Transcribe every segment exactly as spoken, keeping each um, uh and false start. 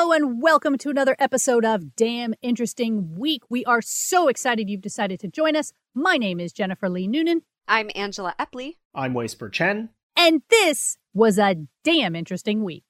Hello and welcome to another episode of Damn Interesting Week. We are so excited you've decided to join us. My name is Jennifer Lee Noonan. I'm Angela Epley. I'm Weisper Chen. And this was a damn interesting week.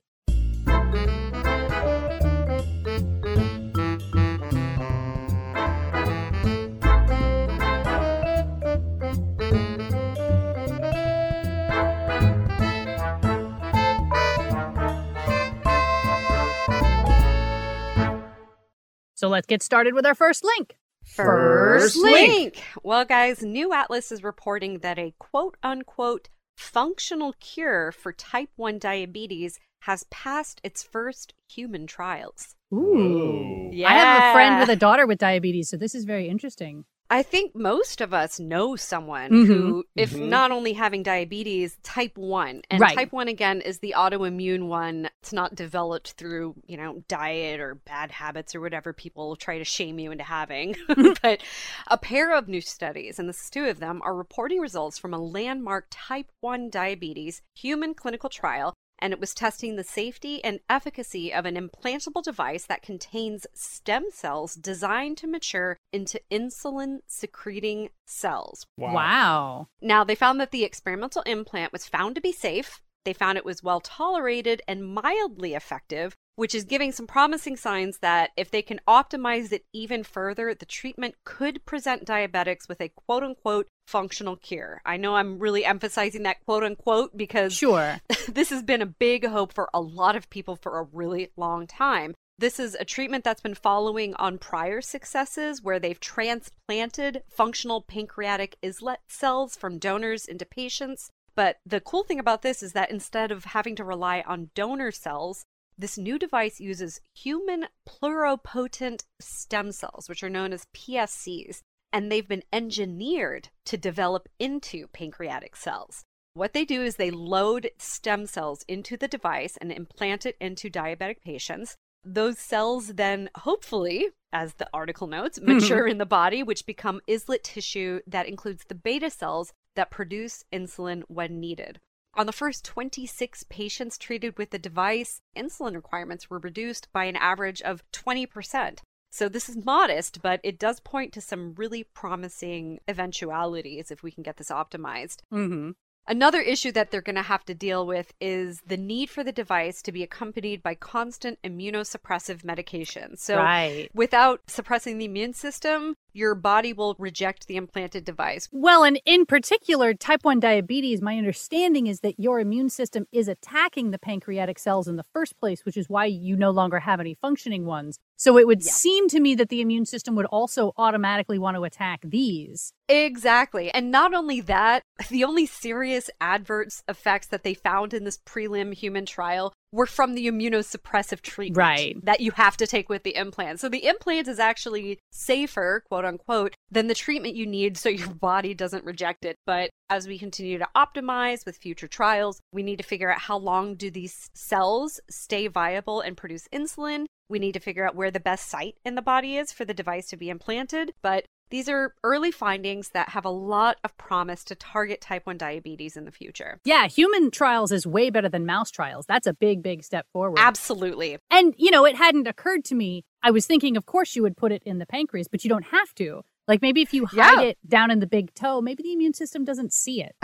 So let's get started with our first link. First link. Well, guys, New Atlas is reporting that a quote-unquote functional cure for type one diabetes has passed its first human trials. Ooh. Yeah. I have a friend with a daughter with diabetes, so this is very interesting. I think most of us know someone mm-hmm. who, if mm-hmm. not only having diabetes, type one. And right. type one, again, is the autoimmune one. It's not developed through, you know, diet or bad habits or whatever people try to shame you into having. But a pair of new studies, and this is two of them, are reporting results from a landmark type one diabetes human clinical trial. And it was testing the safety and efficacy of an implantable device that contains stem cells designed to mature into insulin-secreting cells. Wow. wow. Now, they found that the experimental implant was found to be safe. They found it was well-tolerated and mildly effective, which is giving some promising signs that if they can optimize it even further, the treatment could present diabetics with a quote-unquote functional cure. I know I'm really emphasizing that quote-unquote because sure. this has been a big hope for a lot of people for a really long time. This is a treatment that's been following on prior successes where they've transplanted functional pancreatic islet cells from donors into patients. But the cool thing about this is that instead of having to rely on donor cells, this new device uses human pluripotent stem cells, which are known as P S Cs, and they've been engineered to develop into pancreatic cells. What they do is they load stem cells into the device and implant it into diabetic patients. Those cells then hopefully, as the article notes, mature in the body, which become islet tissue that includes the beta cells that produce insulin when needed. On the first twenty-six patients treated with the device, insulin requirements were reduced by an average of twenty percent. So this is modest, but it does point to some really promising eventualities if we can get this optimized. Mm-hmm. Another issue that they're going to have to deal with is the need for the device to be accompanied by constant immunosuppressive medication. So right. without suppressing the immune system, your body will reject the implanted device. Well, and in particular, type one diabetes, my understanding is that your immune system is attacking the pancreatic cells in the first place, which is why you no longer have any functioning ones. So it would yeah. seem to me that the immune system would also automatically want to attack these. Exactly. And not only that, the only serious adverse effects that they found in this prelim human trial were from the immunosuppressive treatment right. that you have to take with the implant. So the implant is actually safer, quote unquote, than the treatment you need so your body doesn't reject it. But as we continue to optimize with future trials, we need to figure out how long do these cells stay viable and produce insulin. We need to figure out where the best site in the body is for the device to be implanted. But these are early findings that have a lot of promise to target type one diabetes in the future. Yeah, human trials is way better than mouse trials. That's a big, big step forward. Absolutely. And, you know, it hadn't occurred to me. I was thinking, of course, you would put it in the pancreas, but you don't have to. Like, maybe if you hide yeah. it down in the big toe, maybe the immune system doesn't see it.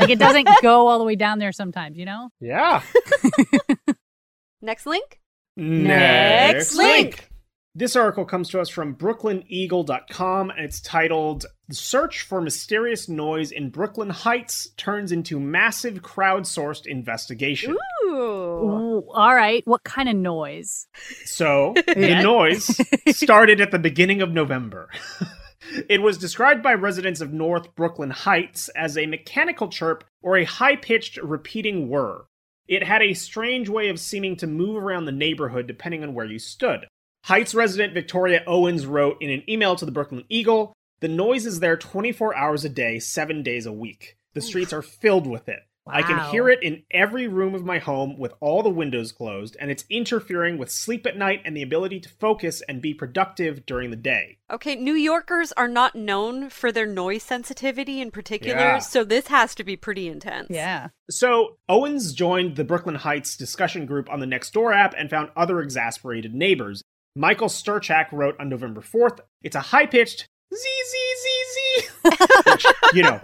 Like, it doesn't go all the way down there sometimes, you know? Yeah. Next link? Next, Next link. link. This article comes to us from Brooklyn Eagle dot com, and it's titled, Search for Mysterious Noise in Brooklyn Heights Turns into Massive Crowdsourced Investigation. Ooh. Ooh all right. What kind of noise? So, the noise started at the beginning of November. It was described by residents of North Brooklyn Heights as a mechanical chirp or a high-pitched repeating whir. It had a strange way of seeming to move around the neighborhood depending on where you stood. Heights resident Victoria Owens wrote in an email to the Brooklyn Eagle, the noise is there twenty-four hours a day, seven days a week. The streets are filled with it. Wow. I can hear it in every room of my home with all the windows closed, and it's interfering with sleep at night and the ability to focus and be productive during the day. Okay, New Yorkers are not known for their noise sensitivity in particular, yeah. so this has to be pretty intense. Yeah. So Owens joined the Brooklyn Heights discussion group on the Nextdoor app and found other exasperated neighbors. Michael Sturchak wrote on November fourth, it's a high-pitched zee, zee, zee, zee, which, you know,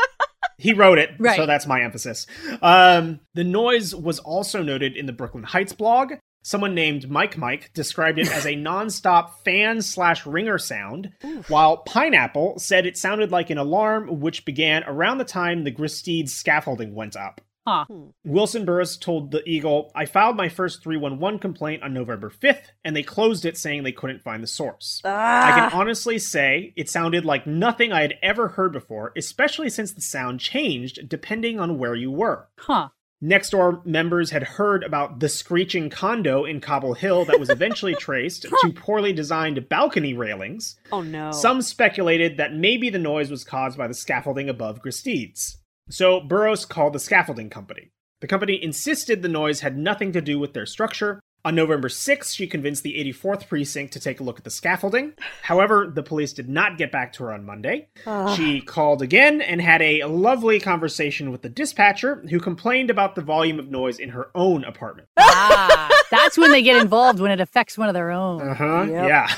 he wrote it, right. So that's my emphasis. Um, the noise was also noted in the Brooklyn Heights blog. Someone named Mike Mike described it as a nonstop fan slash ringer sound, Oof. While Pineapple said it sounded like an alarm, which began around the time the Gristedes scaffolding went up. Huh. Wilson Burris told the Eagle, I filed my first three one one complaint on November fifth, and they closed it saying they couldn't find the source. Ah. I can honestly say it sounded like nothing I had ever heard before, especially since the sound changed depending on where you were. Huh. Nextdoor members had heard about the screeching condo in Cobble Hill that was eventually traced to poorly designed balcony railings. Oh no. Some speculated that maybe the noise was caused by the scaffolding above Gristedes. So Burroughs called the scaffolding company. The company insisted the noise had nothing to do with their structure. On November sixth, she convinced the eighty-fourth Precinct to take a look at the scaffolding. However, the police did not get back to her on Monday. Uh. She called again and had a lovely conversation with the dispatcher, who complained about the volume of noise in her own apartment. Ah, that's when they get involved, when it affects one of their own. Uh-huh, yep. yeah.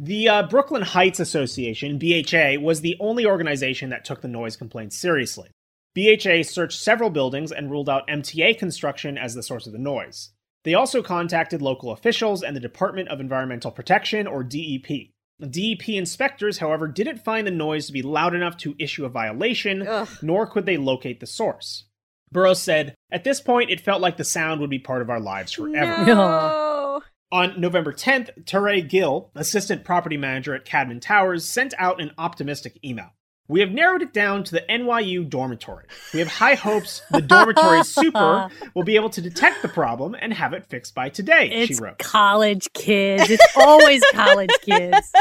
The uh, Brooklyn Heights Association, B H A, was the only organization that took the noise complaints seriously. B H A searched several buildings and ruled out M T A construction as the source of the noise. They also contacted local officials and the Department of Environmental Protection, or D E P. D E P inspectors, however, didn't find the noise to be loud enough to issue a violation, Ugh. Nor could they locate the source. Burroughs said, at this point, it felt like the sound would be part of our lives forever. No. On November tenth, Tere Gill, assistant property manager at Cadman Towers, sent out an optimistic email. We have narrowed it down to the N Y U dormitory. We have high hopes the dormitory super will be able to detect the problem and have it fixed by today, it's she wrote. It's college kids. It's always college kids.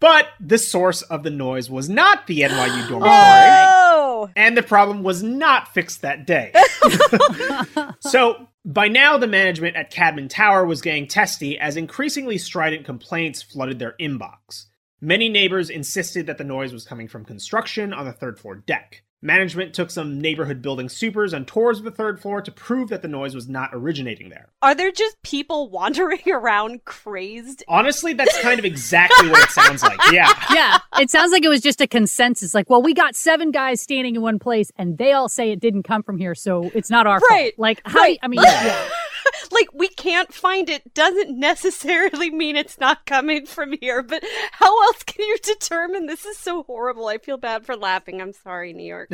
But the source of the noise was not the N Y U dormitory. Oh! And the problem was not fixed that day. So by now, the management at Cadman Tower was getting testy as increasingly strident complaints flooded their inbox. Many neighbors insisted that the noise was coming from construction on the third floor deck. Management took some neighborhood building supers on tours of the third floor to prove that the noise was not originating there. Are there just people wandering around crazed? Honestly, that's kind of exactly what it sounds like. Yeah. Yeah. It sounds like it was just a consensus. Like, well, we got seven guys standing in one place and they all say it didn't come from here, so it's not our right. fault. Like, how right. I mean, yeah. Like, we can't find it doesn't necessarily mean it's not coming from here, but how else can you determine? This is so horrible. I feel bad for laughing. I'm sorry, New York.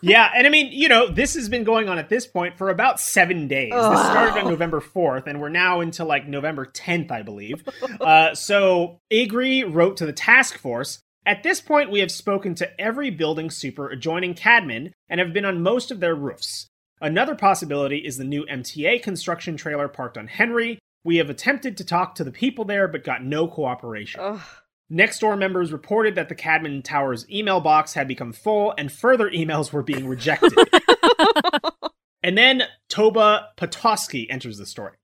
Yeah, and I mean, you know, this has been going on at this point for about seven days. Oh. This started on November fourth, and we're now until, like, November tenth, I believe. Uh, so, Agri wrote to the task force, at this point, we have spoken to every building super adjoining Cadman and have been on most of their roofs. Another possibility is the new M T A construction trailer parked on Henry. We have attempted to talk to the people there, but got no cooperation. Ugh. Nextdoor members reported that the Cadman Towers email box had become full, and further emails were being rejected. And then Toba Potosky enters the story.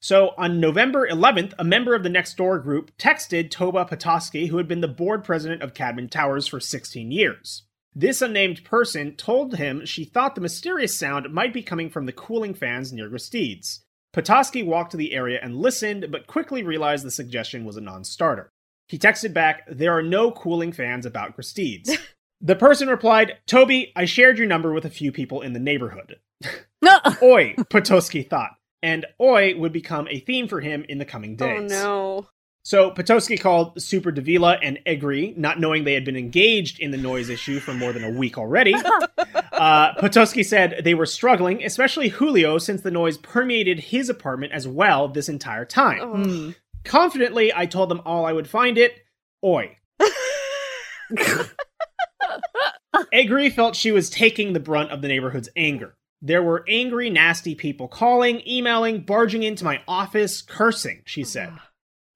So on November eleventh, a member of the Nextdoor group texted Toba Potosky, who had been the board president of Cadman Towers for sixteen years. This unnamed person told him she thought the mysterious sound might be coming from the cooling fans near Gristedes. Potosky walked to the area and listened, but quickly realized the suggestion was a non-starter. He texted back, there are no cooling fans about Gristedes. The person replied, Toby, I shared your number with a few people in the neighborhood. No. Oi, Potosky thought, and oi would become a theme for him in the coming days. Oh no. So Potosky called Super Davila and Egri, not knowing they had been engaged in the noise issue for more than a week already. Uh, Potosky said they were struggling, especially Julio, since the noise permeated his apartment as well this entire time. Oh. Mm. Confidently, I told them all I would find it. Oi. Egri felt she was taking the brunt of the neighborhood's anger. There were angry, nasty people calling, emailing, barging into my office, cursing, she said.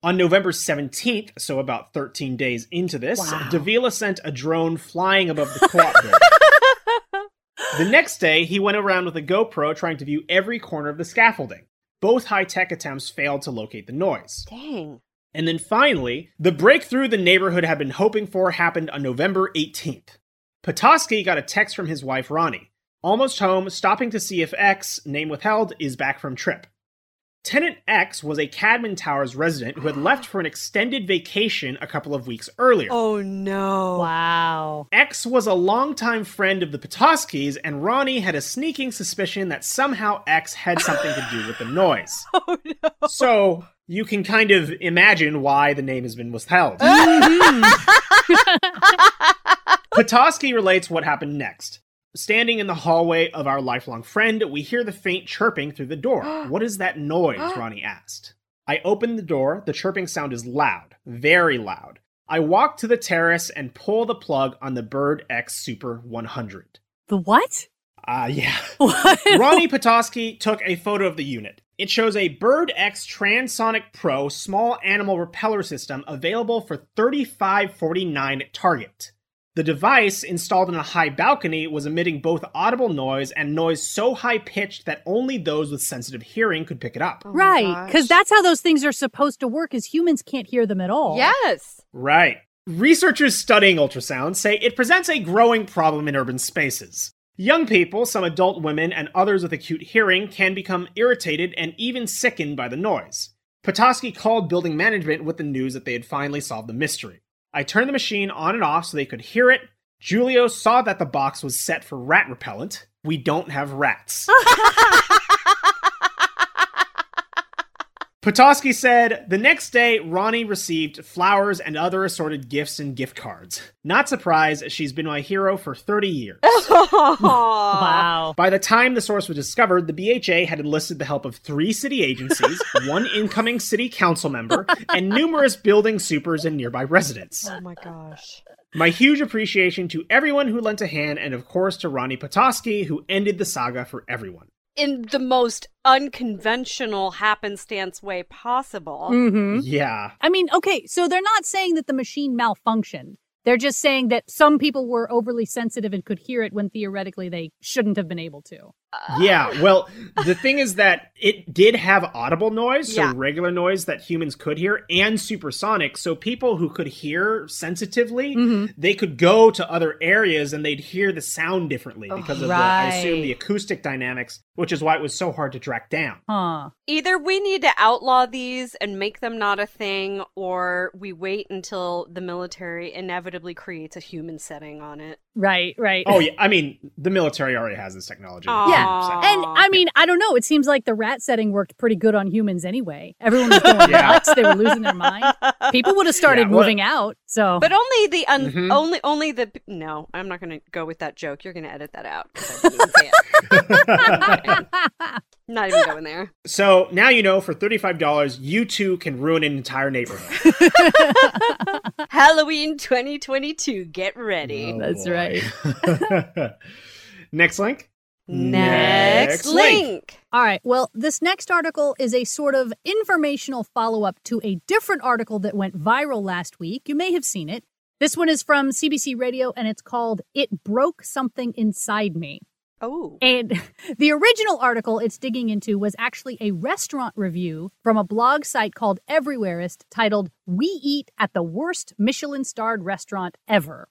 On November seventeenth, so about thirteen days into this, wow. Davila sent a drone flying above the co-op building. The next day, he went around with a GoPro trying to view every corner of the scaffolding. Both high-tech attempts failed to locate the noise. Dang. And then finally, the breakthrough the neighborhood had been hoping for happened on November eighteenth. Potosky got a text from his wife, Ronnie. Almost home, stopping to see if X, name withheld, is back from trip. Tenant X was a Cadman Towers resident who had left for an extended vacation a couple of weeks earlier. Oh no. Wow. X was a longtime friend of the Potoskys, and Ronnie had a sneaking suspicion that somehow X had something to do with the noise. Oh no. So, you can kind of imagine why the name has been withheld. Mm-hmm. Potosky relates what happened next. Standing in the hallway of our lifelong friend, we hear the faint chirping through the door. What is that noise? Ronnie asked. I open the door. The chirping sound is loud, very loud. I walk to the terrace and pull the plug on the Bird X Super one hundred. The what? Ah, uh, yeah. What? Ronnie Potosky took a photo of the unit. It shows a Bird X Transonic Pro small animal repeller system available for thirty-five forty-nine at Target. The device, installed in a high balcony, was emitting both audible noise and noise so high-pitched that only those with sensitive hearing could pick it up. Oh right, because that's how those things are supposed to work, is humans can't hear them at all. Yes. Right. Researchers studying ultrasound say it presents a growing problem in urban spaces. Young people, some adult women, and others with acute hearing can become irritated and even sickened by the noise. Potosky called building management with the news that they had finally solved the mystery. I turned the machine on and off so they could hear it. Julio saw that the box was set for rat repellent. We don't have rats. Potosky said, the next day, Ronnie received flowers and other assorted gifts and gift cards. Not surprised, she's been my hero for thirty years. Wow. By the time the source was discovered, the B H A had enlisted the help of three city agencies, one incoming city council member, and numerous building supers and nearby residents. Oh my gosh. My huge appreciation to everyone who lent a hand, and of course to Ronnie Potosky, who ended the saga for everyone. In the most unconventional happenstance way possible. Mm-hmm. Yeah. I mean, okay, so they're not saying that the machine malfunctioned. They're just saying that some people were overly sensitive and could hear it when theoretically they shouldn't have been able to. Uh. Yeah, well, the thing is that it did have audible noise, so yeah. regular noise that humans could hear, and supersonic. So people who could hear sensitively, mm-hmm. they could go to other areas and they'd hear the sound differently because oh, of, right. the, I assume, the acoustic dynamics, which is why it was so hard to track down. Huh. Either we need to outlaw these and make them not a thing, or we wait until the military inevitably creates a human setting on it. Right, right. Oh, yeah. I mean, the military already has this technology. Aww. Yeah. And I mean, I don't know. It seems like the rat setting worked pretty good on humans anyway. Everyone was going yeah. nuts. They were losing their mind. People would have started yeah, well, moving out. So, But only the, un- mm-hmm. only, only the, no, I'm not going to go with that joke. You're going to edit that out. I can't. Not even going there. So now you know for thirty-five dollars, you too can ruin an entire neighborhood. Halloween twenty twenty-two. Get ready. Oh, That's boy. Right. Next link. Next, next link. link. All right. Well, this next article is a sort of informational follow-up to a different article that went viral last week. You may have seen it. This one is from C B C Radio, and it's called It Broke Something Inside Me. Oh. And the original article it's digging into was actually a restaurant review from a blog site called Everywhereist titled, We Eat at the Worst Michelin-Starred Restaurant Ever.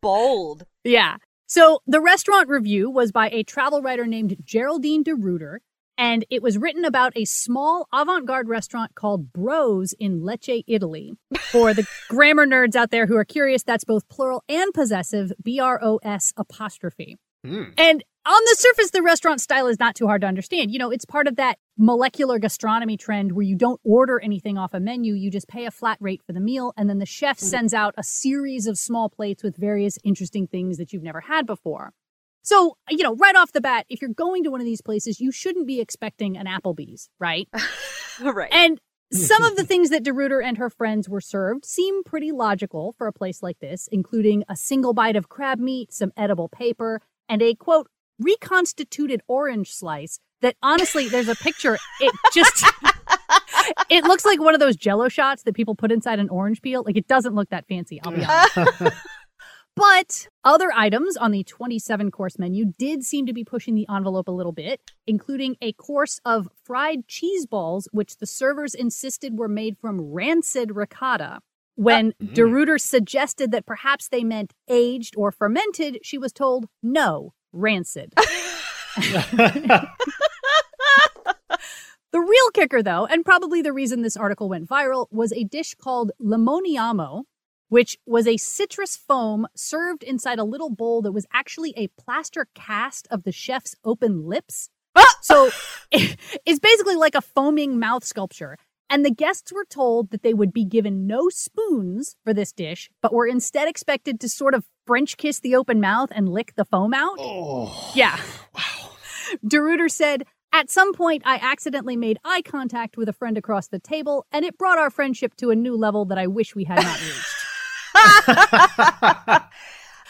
Bold. Yeah. So the restaurant review was by a travel writer named Geraldine DeRuiter, and it was written about a small avant-garde restaurant called Bros in Lecce, Italy. For the grammar nerds out there who are curious, that's both plural and possessive, B R O S apostrophe. Mm. And on the surface, the restaurant style is not too hard to understand. You know, it's part of that molecular gastronomy trend where you don't order anything off a menu, you just pay a flat rate for the meal, and then the chef mm. sends out a series of small plates with various interesting things that you've never had before. So, you know, right off the bat, if you're going to one of these places, you shouldn't be expecting an Applebee's, right? Right. And some of the things that DeRuiter and her friends were served seem pretty logical for a place like this, including a single bite of crab meat, some edible paper, and a, quote, reconstituted orange slice that, honestly, there's a picture. It just... It looks like one of those Jell-O shots that people put inside an orange peel. Like, it doesn't look that fancy, I'll be honest. But other items on the twenty-seven course menu did seem to be pushing the envelope a little bit, including a course of fried cheese balls, which the servers insisted were made from rancid ricotta. When uh, mm. DeRuiter suggested that perhaps they meant aged or fermented, she was told, no, rancid. The real kicker, though, and probably the reason this article went viral, was a dish called Limoniamo, which was a citrus foam served inside a little bowl that was actually a plaster cast of the chef's open lips. Ah! So it, it's basically like a foaming mouth sculpture. And the guests were told that they would be given no spoons for this dish, but were instead expected to sort of French kiss the open mouth and lick the foam out. Oh, yeah. Wow. DeRuiter said, at some point, I accidentally made eye contact with a friend across the table, and it brought our friendship to a new level that I wish we had not reached.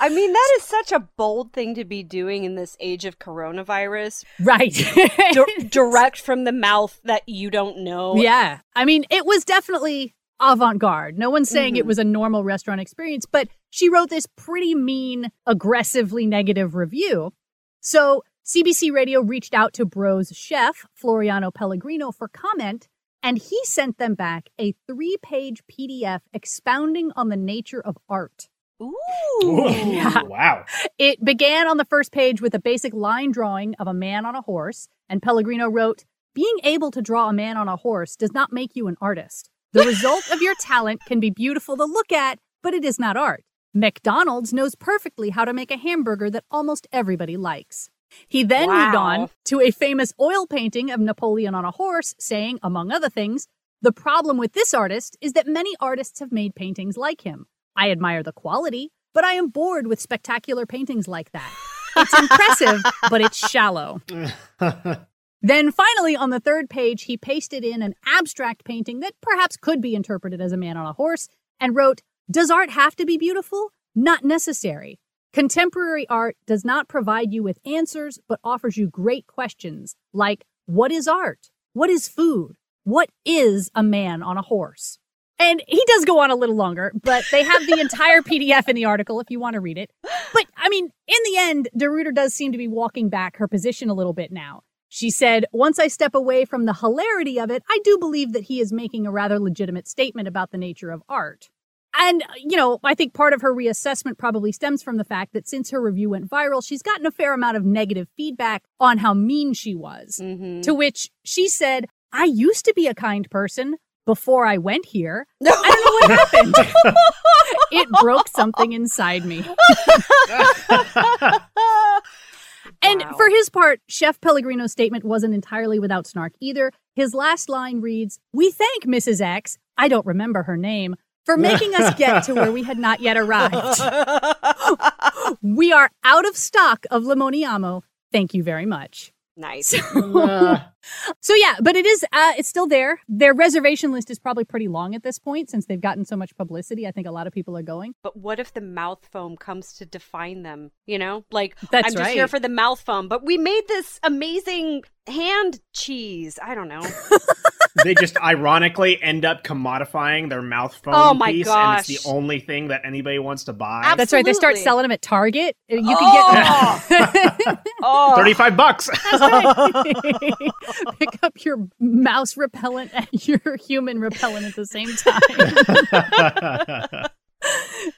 I mean, that is such a bold thing to be doing in this age of coronavirus. Right. D- direct from the mouth that you don't know. Yeah. I mean, it was definitely avant-garde. No one's saying mm-hmm. it was a normal restaurant experience, but she wrote this pretty mean, aggressively negative review. So C B C Radio reached out to Bros chef, Floriano Pellegrino, for comment. And he sent them back a three-page P D F expounding on the nature of art. Ooh. Ooh yeah. Wow. It began on the first page with a basic line drawing of a man on a horse. And Pellegrino wrote, being able to draw a man on a horse does not make you an artist. The result of your talent can be beautiful to look at, but it is not art. McDonald's knows perfectly how to make a hamburger that almost everybody likes. He then wow. moved on to a famous oil painting of Napoleon on a horse, saying, among other things, the problem with this artist is that many artists have made paintings like him. I admire the quality, but I am bored with spectacular paintings like that. It's impressive, but it's shallow. Then finally, on the third page, he pasted in an abstract painting that perhaps could be interpreted as a man on a horse and wrote, does art have to be beautiful? Not necessary. Contemporary art does not provide you with answers, but offers you great questions like, what is art? What is food? What is a man on a horse? And he does go on a little longer, but they have the entire P D F in the article if you want to read it. But, I mean, in the end, DeRuiter does seem to be walking back her position a little bit now. She said, once I step away from the hilarity of it, I do believe that he is making a rather legitimate statement about the nature of art. And, you know, I think part of her reassessment probably stems from the fact that since her review went viral, she's gotten a fair amount of negative feedback on how mean she was. Mm-hmm. To which she said, I used to be a kind person before I went here. I don't know what happened. It broke something inside me. And wow. for his part, Chef Pellegrino's statement wasn't entirely without snark either. His last line reads, we thank Missus X, I don't remember her name, for making us get to where we had not yet arrived. We are out of stock of Limoniamo. Thank you very much. Nice. So, uh. so yeah, but it is, uh, it's still there. Their reservation list is probably pretty long at this point since they've gotten so much publicity. I think a lot of people are going. But what if the mouth foam comes to define them? You know, like, That's I'm right. just here for the mouth foam, but we made this amazing hand cheese. I don't know. They just ironically end up commodifying their mouth foam oh my piece, gosh. And it's the only thing that anybody wants to buy. Absolutely. That's right. They start selling them at Target. You oh. can get oh. thirty-five bucks. That's right. Pick up your mouse repellent and your human repellent at the same time.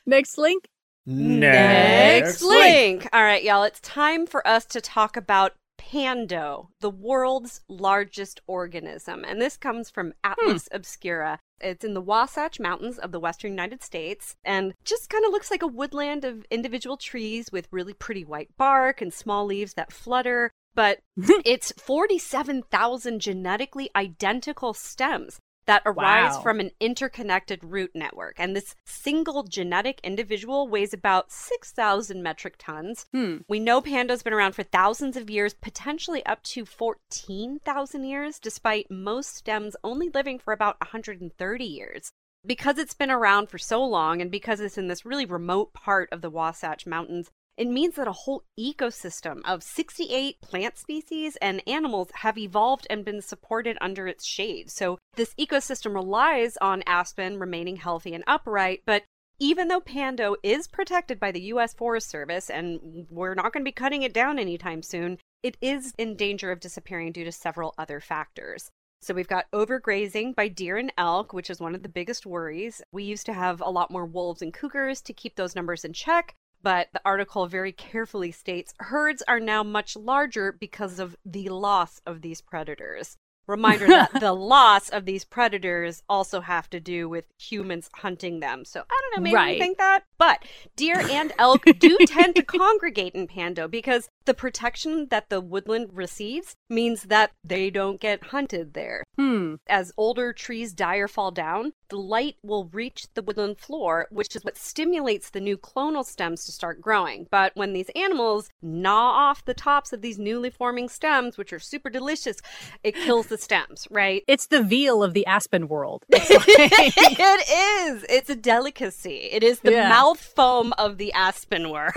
Next link. Next, Next link. link. All right, y'all. It's time for us to talk about Pando, the world's largest organism. And this comes from Atlas hmm. Obscura. It's in the Wasatch Mountains of the western United States and just kind of looks like a woodland of individual trees with really pretty white bark and small leaves that flutter. But it's forty-seven thousand genetically identical stems that arise wow. from an interconnected root network. And this single genetic individual weighs about six thousand metric tons. Hmm. We know Pando's been around for thousands of years, potentially up to fourteen thousand years, despite most stems only living for about one hundred thirty years. Because it's been around for so long, and because it's in this really remote part of the Wasatch Mountains, it means that a whole ecosystem of sixty-eight plant species and animals have evolved and been supported under its shade. So this ecosystem relies on aspen remaining healthy and upright, but even though Pando is protected by the U S Forest Service, and we're not going to be cutting it down anytime soon, it is in danger of disappearing due to several other factors. So we've got overgrazing by deer and elk, which is one of the biggest worries. We used to have a lot more wolves and cougars to keep those numbers in check, but the article very carefully states herds are now much larger because of the loss of these predators. Reminder that the loss of these predators also have to do with humans hunting them. So I don't know, maybe right. you think that, but deer and elk do tend to congregate in Pando because the protection that the woodland receives means that they don't get hunted there. Hmm. As older trees die or fall down, the light will reach the woodland floor, which is what stimulates the new clonal stems to start growing. But when these animals gnaw off the tops of these newly forming stems, which are super delicious, it kills the stems, right? It's the veal of the aspen world. Like... It is. It's a delicacy. It is the yeah. mouth foam of the aspen world.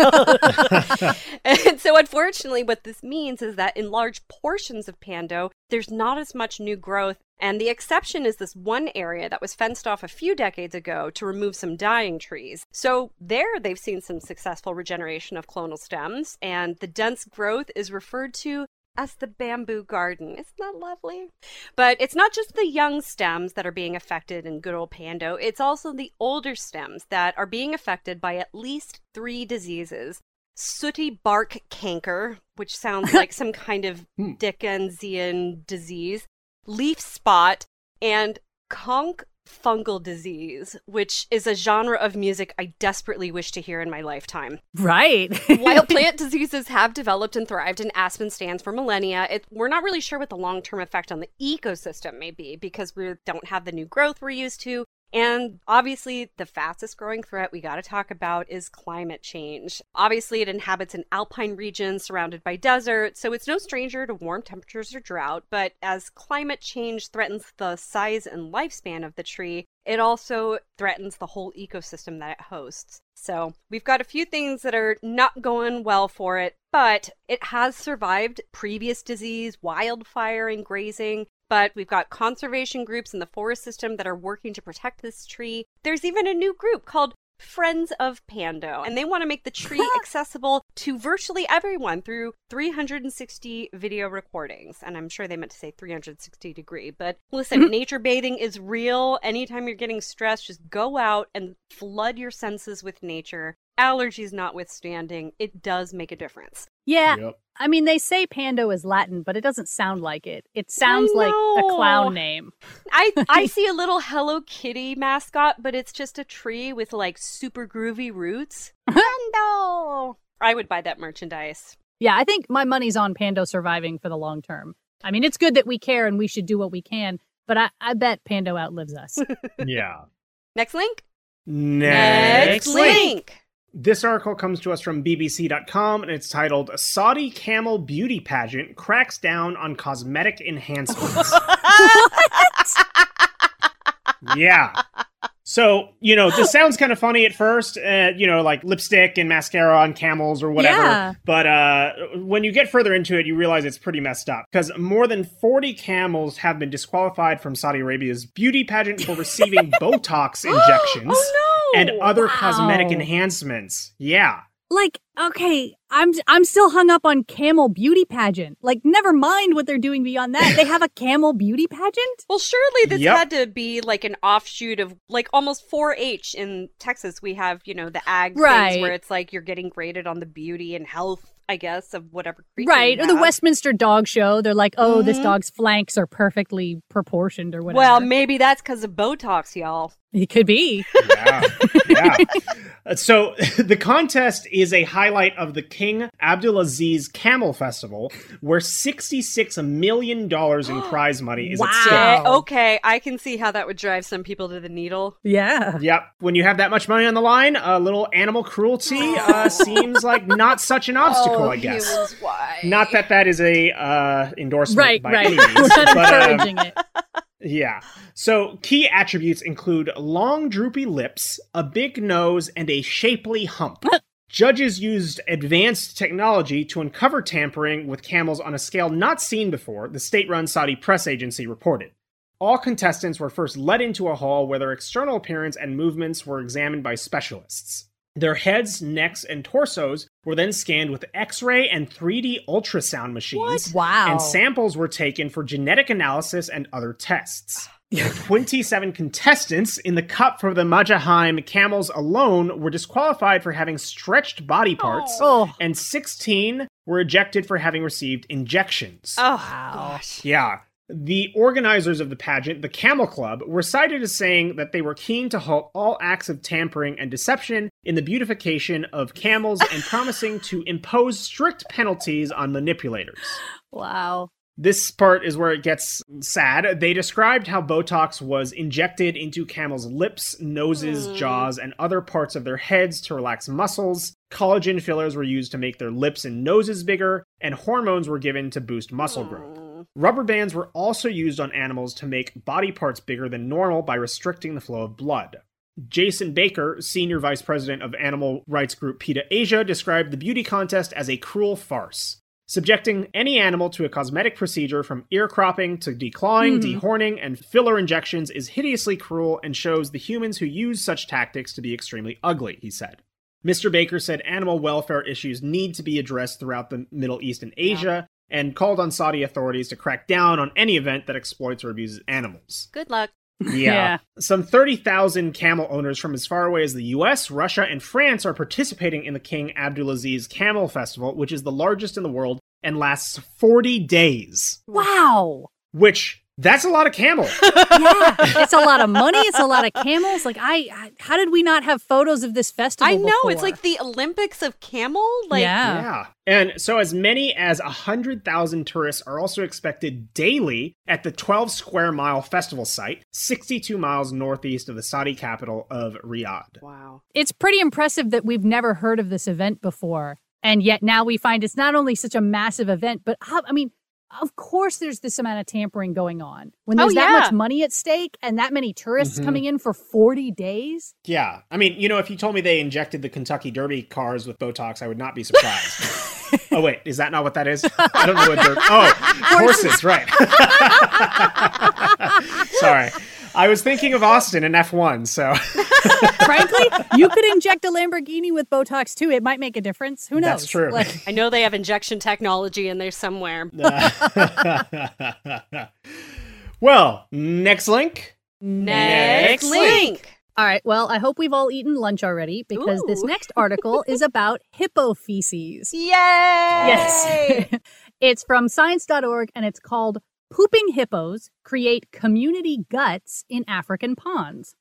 And so unfortunately, Unfortunately, what this means is that in large portions of Pando, there's not as much new growth, and the exception is this one area that was fenced off a few decades ago to remove some dying trees. So there, they've seen some successful regeneration of clonal stems, and the dense growth is referred to as the bamboo garden. Isn't that lovely? But it's not just the young stems that are being affected in good old Pando. It's also the older stems that are being affected by at least three diseases. Sooty bark canker, which sounds like some kind of Dickensian disease, leaf spot, and conch fungal disease, which is a genre of music I desperately wish to hear in my lifetime. Right. While plant diseases have developed and thrived in aspen stands for millennia, it, we're not really sure what the long-term effect on the ecosystem may be because we don't have the new growth we're used to. And obviously, the fastest growing threat we got to talk about is climate change. Obviously, it inhabits an alpine region surrounded by desert, so it's no stranger to warm temperatures or drought. But as climate change threatens the size and lifespan of the tree, it also threatens the whole ecosystem that it hosts. So we've got a few things that are not going well for it, but it has survived previous disease, wildfire, and grazing. But we've got conservation groups in the forest system that are working to protect this tree. There's even a new group called Friends of Pando, and they want to make the tree accessible to virtually everyone through three hundred sixty video recordings. And I'm sure they meant to say three hundred sixty degree, but listen, mm-hmm. nature bathing is real. Anytime you're getting stressed, just go out and flood your senses with nature. Allergies notwithstanding, it does make a difference. Yeah. Yep. I mean, they say Pando is Latin, but it doesn't sound like it. It sounds like a clown name. I, I see a little Hello Kitty mascot, but it's just a tree with like super groovy roots. Pando! I would buy that merchandise. Yeah, I think my money's on Pando surviving for the long term. I mean, it's good that we care and we should do what we can, but I, I bet Pando outlives us. Yeah. Next link? Next, Next link. link. This article comes to us from B B C dot com, and it's titled, Saudi Camel Beauty Pageant Cracks Down on Cosmetic Enhancements. Yeah. So, you know, this sounds kind of funny at first, uh, you know, like lipstick and mascara on camels or whatever. Yeah. But uh, when you get further into it, you realize it's pretty messed up because more than forty camels have been disqualified from Saudi Arabia's beauty pageant for receiving Botox injections. Oh, no! And other wow. cosmetic enhancements. Yeah. Like, okay, I'm I'm still hung up on camel beauty pageant. Like, never mind what they're doing beyond that. They have a camel beauty pageant? Well, surely this yep. had to be like an offshoot of like almost four H in Texas. We have, you know, the ag right. things where it's like you're getting graded on the beauty and health, I guess, of whatever creature. Right, or the Westminster Dog Show. They're like, oh, mm-hmm. this dog's flanks are perfectly proportioned or whatever. Well, maybe that's because of Botox, y'all. It could be. Yeah, yeah. So the contest is a highlight of the King Abdulaziz Camel Festival, where sixty-six million dollars in prize money is wow. at stake. Okay, I can see how that would drive some people to the needle. Yeah. Yep. When you have that much money on the line, a little animal cruelty uh, seems like not such an obstacle. Oh, I guess. Humans, why? Not that that is a uh, endorsement right, by right. any means. We're not but, encouraging um, it. Yeah. So key attributes include long droopy lips, a big nose, and a shapely hump. Judges used advanced technology to uncover tampering with camels on a scale not seen before, the state-run Saudi press agency reported. All contestants were first led into a hall where their external appearance and movements were examined by specialists. Their heads, necks, and torsos were then scanned with X-ray and three D ultrasound machines. What? Wow. And samples were taken for genetic analysis and other tests. twenty-seven contestants in the cup for the Majaheim camels alone were disqualified for having stretched body parts, oh. and sixteen were ejected for having received injections. Oh, gosh. Yeah. The organizers of the pageant, the Camel Club, were cited as saying that they were keen to halt all acts of tampering and deception in the beautification of camels and promising to impose strict penalties on manipulators. Wow. This part is where it gets sad. They described how Botox was injected into camels' lips, noses, mm. jaws, and other parts of their heads to relax muscles. Collagen fillers were used to make their lips and noses bigger, and hormones were given to boost muscle mm. growth. Rubber bands were also used on animals to make body parts bigger than normal by restricting the flow of blood. Jason Baker, senior vice president of animal rights group PETA Asia, described the beauty contest as a cruel farce, subjecting any animal to a cosmetic procedure from ear cropping to declawing, mm. dehorning, and filler injections is hideously cruel and shows the humans who use such tactics to be extremely ugly, he said. Mister Baker said animal welfare issues need to be addressed throughout the Middle East and Asia, yeah. and called on Saudi authorities to crack down on any event that exploits or abuses animals. Good luck. Yeah. yeah. Some thirty thousand camel owners from as far away as the U S, Russia, and France are participating in the King Abdulaziz Camel Festival, which is the largest in the world and lasts forty days. Wow. Which, that's a lot of camels. yeah. It's a lot of money. It's a lot of camels. Like, I, I how did we not have photos of this festival I know. Before? It's like the Olympics of camel. Like, yeah. yeah. And so as many as one hundred thousand tourists are also expected daily at the twelve square mile festival site, sixty-two miles northeast of the Saudi capital of Riyadh. Wow. It's pretty impressive that we've never heard of this event before. And yet now we find it's not only such a massive event, but I mean, of course there's this amount of tampering going on. When there's oh, yeah. that much money at stake and that many tourists mm-hmm. coming in for forty days. Yeah. I mean, you know, if you told me they injected the Kentucky Derby cars with Botox, I would not be surprised. oh, wait. Is that not what that is? I don't know what they're... Oh, horses, right. Sorry. I was thinking of Austin and F one, so... Frankly, you could inject a Lamborghini with Botox, too. It might make a difference. Who knows? That's true. Like, I know they have injection technology in there somewhere. Well, next link. Next, next link. link. All right. Well, I hope we've all eaten lunch already because Ooh. This next article is about hippo feces. Yay! Yes. It's from science dot org, and it's called Pooping Hippos Create Community Guts in African Ponds.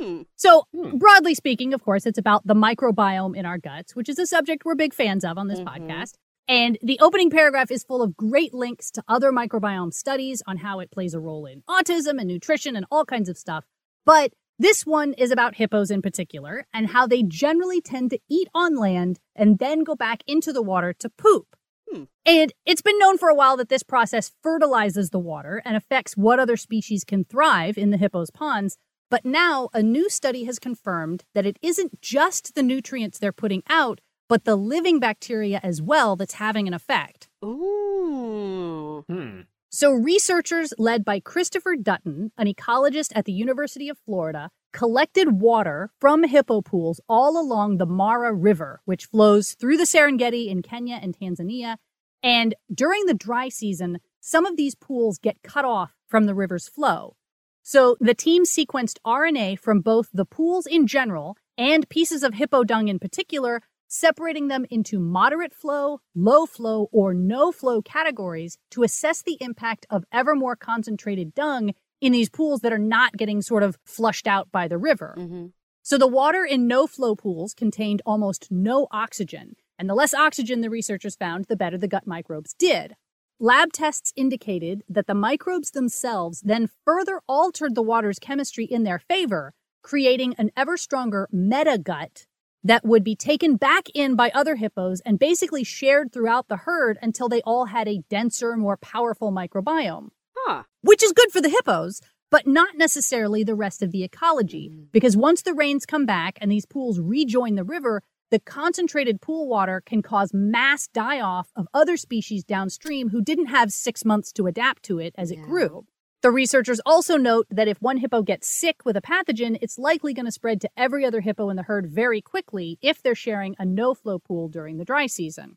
Hmm. So, hmm. broadly speaking, of course, it's about the microbiome in our guts, which is a subject we're big fans of on this mm-hmm. podcast. And the opening paragraph is full of great links to other microbiome studies on how it plays a role in autism and nutrition and all kinds of stuff. But this one is about hippos in particular and how they generally tend to eat on land and then go back into the water to poop. Hmm. And it's been known for a while that this process fertilizes the water and affects what other species can thrive in the hippo's ponds. But now a new study has confirmed that it isn't just the nutrients they're putting out, but the living bacteria as well that's having an effect. Ooh. Hmm. So researchers led by Christopher Dutton, an ecologist at the University of Florida, collected water from hippo pools all along the Mara River, which flows through the Serengeti in Kenya and Tanzania. And during the dry season, some of these pools get cut off from the river's flow. So the team sequenced R N A from both the pools in general and pieces of hippo dung in particular, separating them into moderate flow, low flow, or no flow categories to assess the impact of ever more concentrated dung in these pools that are not getting sort of flushed out by the river. Mm-hmm. So the water in no flow pools contained almost no oxygen, and the less oxygen the researchers found, the better the gut microbes did. Lab tests indicated that the microbes themselves then further altered the water's chemistry in their favor, creating an ever stronger meta-gut that would be taken back in by other hippos and basically shared throughout the herd until they all had a denser, more powerful microbiome. Huh. Which is good for the hippos, but not necessarily the rest of the ecology, because once the rains come back and these pools rejoin the river, the concentrated pool water can cause mass die-off of other species downstream who didn't have six months to adapt to it as yeah. it grew. The researchers also note that if one hippo gets sick with a pathogen, it's likely going to spread to every other hippo in the herd very quickly if they're sharing a no-flow pool during the dry season.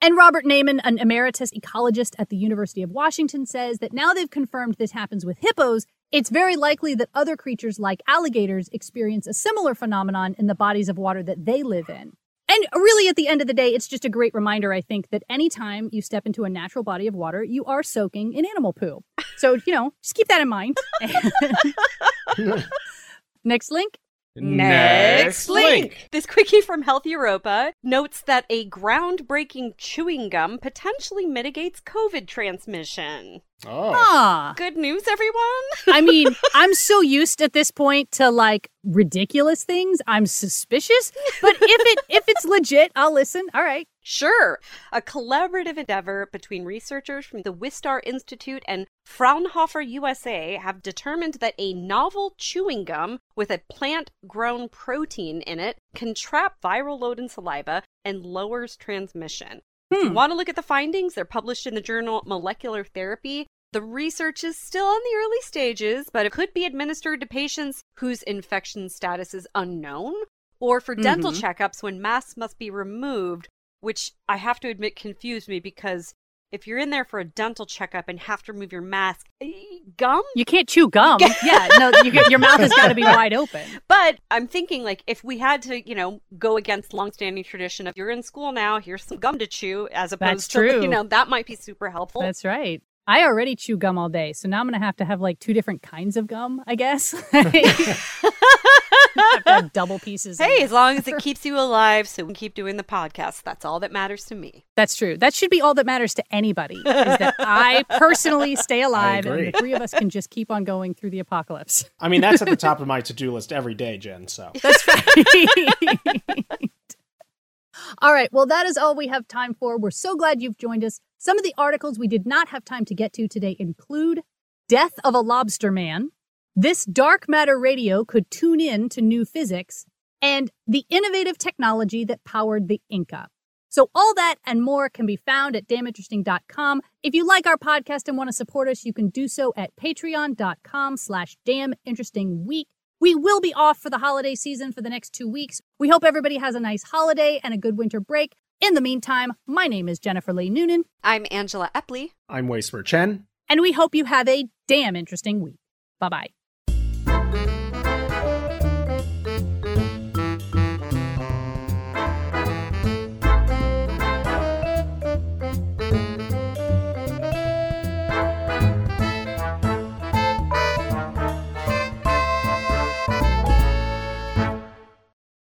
And Robert Naiman, an emeritus ecologist at the University of Washington, says that now they've confirmed this happens with hippos, it's very likely that other creatures like alligators experience a similar phenomenon in the bodies of water that they live in. And really, at the end of the day, it's just a great reminder, I think, that anytime you step into a natural body of water, you are soaking in animal poo. So, you know, just keep that in mind. Next link. Next link. link! This quickie from Health Europa notes that a groundbreaking chewing gum potentially mitigates COVID transmission. Oh. Ah. Good news, everyone! I mean, I'm so used at this point to, like, ridiculous things. I'm suspicious. But if it if it's legit, I'll listen. All right. Sure. A collaborative endeavor between researchers from the Wistar Institute and Fraunhofer U S A have determined that a novel chewing gum with a plant-grown protein in it can trap viral load in saliva and lowers transmission. Hmm. If you want to look at the findings? They're published in the journal Molecular Therapy. The research is still in the early stages, but it could be administered to patients whose infection status is unknown or for dental mm-hmm. checkups when masks must be removed, which I have to admit confused me because if you're in there for a dental checkup and have to remove your mask, gum? You can't chew gum. Yeah, no, you, your mouth has got to be wide open. But I'm thinking, like, if we had to, you know, go against longstanding tradition of you're in school now, here's some gum to chew, as opposed That's to, true. you know, that might be super helpful. That's right. I already chew gum all day, so now I'm going to have to have, like, two different kinds of gum, I guess. Have to have double pieces. Hey, as long as it keeps you alive so we can keep doing the podcast, that's all that matters to me. That's true. That should be all that matters to anybody, is that I personally stay alive and the three of us can just keep on going through the apocalypse. I mean, that's at the top of my to-do list every day, Jen, so. That's right. All right, well, that is all we have time for. We're so glad you've joined us. Some of the articles we did not have time to get to today include Death of a Lobster Man, This Dark Matter Radio Could Tune In to New Physics, and The Innovative Technology That Powered the Inca. So all that and more can be found at damn interesting dot com. If you like our podcast and want to support us, you can do so at patreon dot com slash damn interesting week. We will be off for the holiday season for the next two weeks. We hope everybody has a nice holiday and a good winter break. In the meantime, my name is Jennifer Lee Noonan. I'm Angela Epley. I'm Weisper Chen. And we hope you have a damn interesting week. Bye-bye.